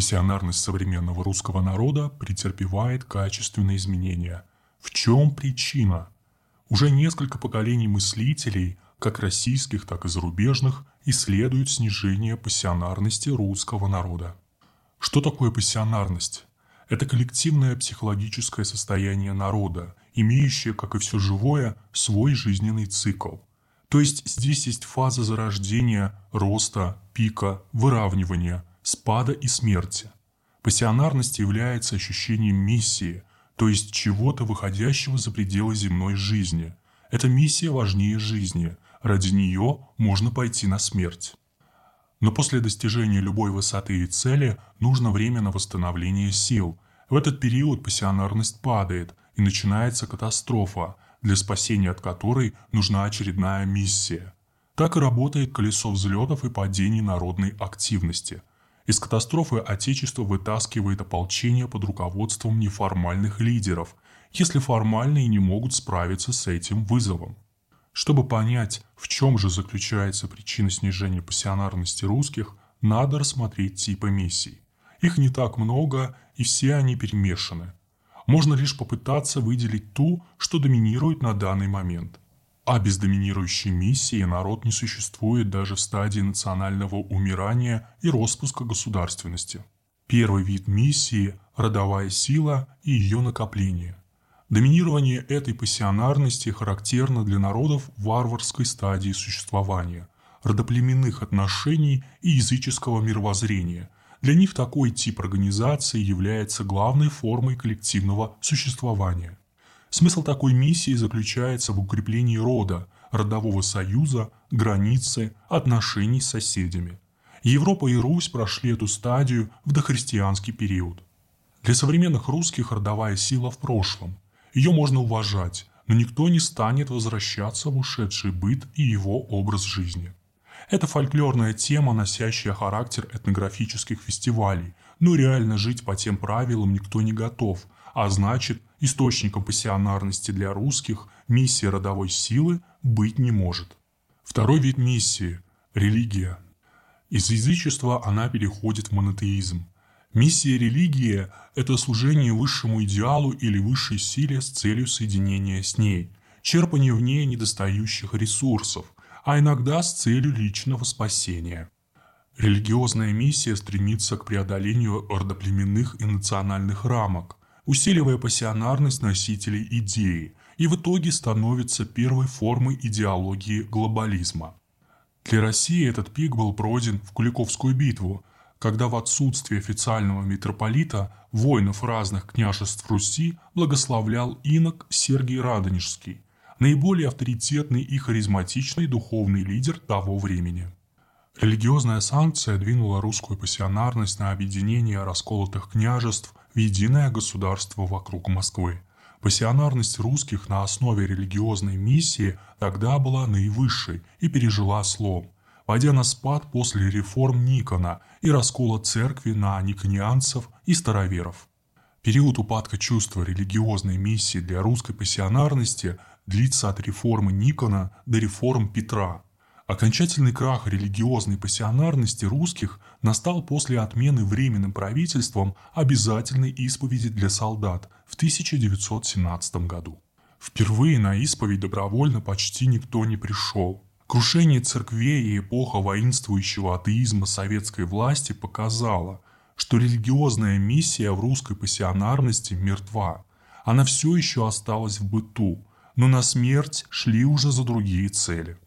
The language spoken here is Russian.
Пассионарность современного русского народа претерпевает качественные изменения. В чем причина? Уже несколько поколений мыслителей, как российских, так и зарубежных, исследуют снижение пассионарности русского народа. Что такое пассионарность? Это коллективное психологическое состояние народа, имеющее, как и все живое, свой жизненный цикл. То есть здесь есть фаза зарождения, роста, пика, выравнивания, спада и смерти. Пассионарность является ощущением миссии, то есть чего-то, выходящего за пределы земной жизни. Эта миссия важнее жизни, ради нее можно пойти на смерть. Но после достижения любой высоты и цели нужно время на восстановление сил. В этот период пассионарность падает, и начинается катастрофа, для спасения от которой нужна очередная миссия. Так и работает колесо взлетов и падений народной активности. Из катастрофы Отечество вытаскивает ополчение под руководством неформальных лидеров, если формальные не могут справиться с этим вызовом. Чтобы понять, в чем же заключается причина снижения пассионарности русских, надо рассмотреть типы миссий. Их не так много, и все они перемешаны. Можно лишь попытаться выделить ту, что доминирует на данный момент. А без доминирующей миссии народ не существует даже в стадии национального умирания и распуска государственности. Первый вид миссии – родовая сила и ее накопление. Доминирование этой пассионарности характерно для народов варварской стадии существования, родоплеменных отношений и языческого мировоззрения. Для них такой тип организации является главной формой коллективного существования. Смысл такой миссии заключается в укреплении рода, родового союза, границы, отношений с соседями. Европа и Русь прошли эту стадию в дохристианский период. Для современных русских родовая сила в прошлом. Ее можно уважать, но никто не станет возвращаться в ушедший быт и его образ жизни. Это фольклорная тема, носящая характер этнографических фестивалей, но реально жить по тем правилам никто не готов, а значит, источником пассионарности для русских миссии родовой силы быть не может. Второй вид миссии – религия. Из язычества она переходит в монотеизм. Миссия религии – это служение высшему идеалу или высшей силе с целью соединения с ней, черпание в ней недостающих ресурсов, а иногда с целью личного спасения. Религиозная миссия стремится к преодолению родоплеменных и национальных рамок, усиливая пассионарность носителей идеи и в итоге становится первой формой идеологии глобализма. Для России этот пик был пройден в Куликовскую битву, когда в отсутствие официального митрополита воинов разных княжеств Руси благословлял инок Сергий Радонежский, наиболее авторитетный и харизматичный духовный лидер того времени. Религиозная санкция двинула русскую пассионарность на объединение расколотых княжеств в единое государство вокруг Москвы. Пассионарность русских на основе религиозной миссии тогда была наивысшей и пережила слом, пойдя на спад после реформ Никона и раскола церкви на никонианцев и староверов. Период упадка чувства религиозной миссии для русской пассионарности длится от реформы Никона до реформ Петра. Окончательный крах религиозной пассионарности русских настал после отмены временным правительством обязательной исповеди для солдат в 1917 году. Впервые на исповедь добровольно почти никто не пришел. Крушение церквей и эпоха воинствующего атеизма советской власти показала, что религиозная миссия в русской пассионарности мертва. Она все еще осталась в быту, но на смерть шли уже за другие цели.